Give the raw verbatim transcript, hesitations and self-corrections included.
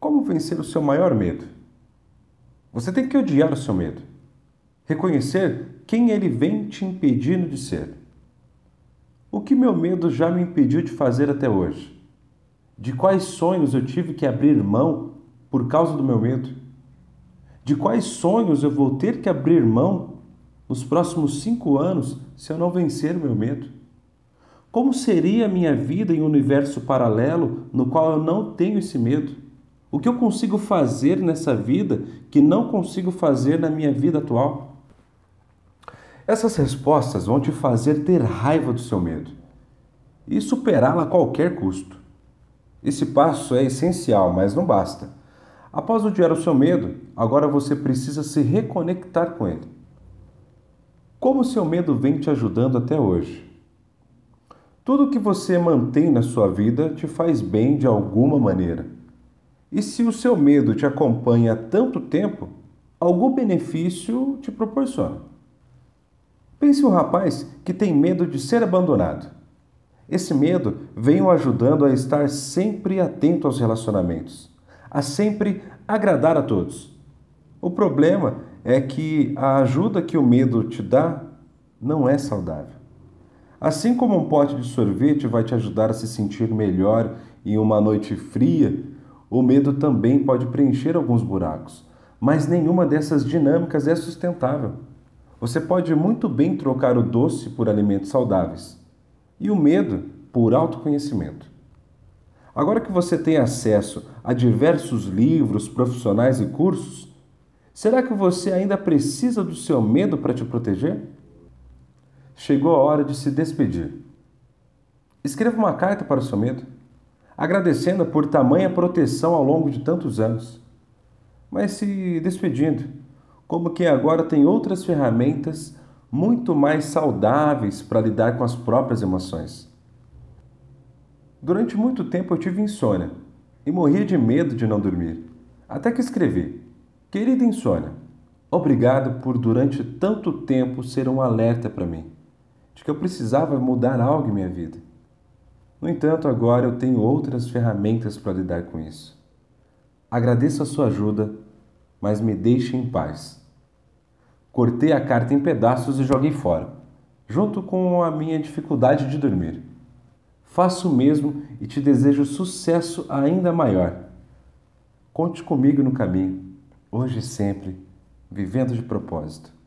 Como vencer o seu maior medo? Você tem que odiar o seu medo. Reconhecer quem ele vem te impedindo de ser. O que meu medo já me impediu de fazer até hoje? De quais sonhos eu tive que abrir mão por causa do meu medo? De quais sonhos eu vou ter que abrir mão nos próximos cinco anos se eu não vencer o meu medo? Como seria a minha vida em um universo paralelo no qual eu não tenho esse medo? O que eu consigo fazer nessa vida que não consigo fazer na minha vida atual? Essas respostas vão te fazer ter raiva do seu medo e superá-la a qualquer custo. Esse passo é essencial, mas não basta. Após odiar o seu medo, agora você precisa se reconectar com ele. Como o seu medo vem te ajudando até hoje? Tudo que você mantém na sua vida te faz bem de alguma maneira. E se o seu medo te acompanha há tanto tempo, algum benefício te proporciona. Pense em um rapaz que tem medo de ser abandonado. Esse medo vem o ajudando a estar sempre atento aos relacionamentos, a sempre agradar a todos. O problema é que a ajuda que o medo te dá não é saudável. Assim como um pote de sorvete vai te ajudar a se sentir melhor em uma noite fria, o medo também pode preencher alguns buracos, mas nenhuma dessas dinâmicas é sustentável. Você pode muito bem trocar o doce por alimentos saudáveis e o medo por autoconhecimento. Agora que você tem acesso a diversos livros, profissionais e cursos, será que você ainda precisa do seu medo para te proteger? Chegou a hora de se despedir. Escreva uma carta para o seu medo, agradecendo por tamanha proteção ao longo de tantos anos, mas se despedindo, como quem agora tem outras ferramentas muito mais saudáveis para lidar com as próprias emoções. Durante muito tempo eu tive insônia e morria de medo de não dormir, até que escrevi: querida insônia, obrigado por durante tanto tempo ser um alerta para mim, de que eu precisava mudar algo em minha vida. No entanto, agora eu tenho outras ferramentas para lidar com isso. Agradeço a sua ajuda, mas me deixe em paz. Cortei a carta em pedaços e joguei fora, junto com a minha dificuldade de dormir. Faço o mesmo e te desejo sucesso ainda maior. Conte comigo no caminho. Hoje e sempre, vivendo de propósito.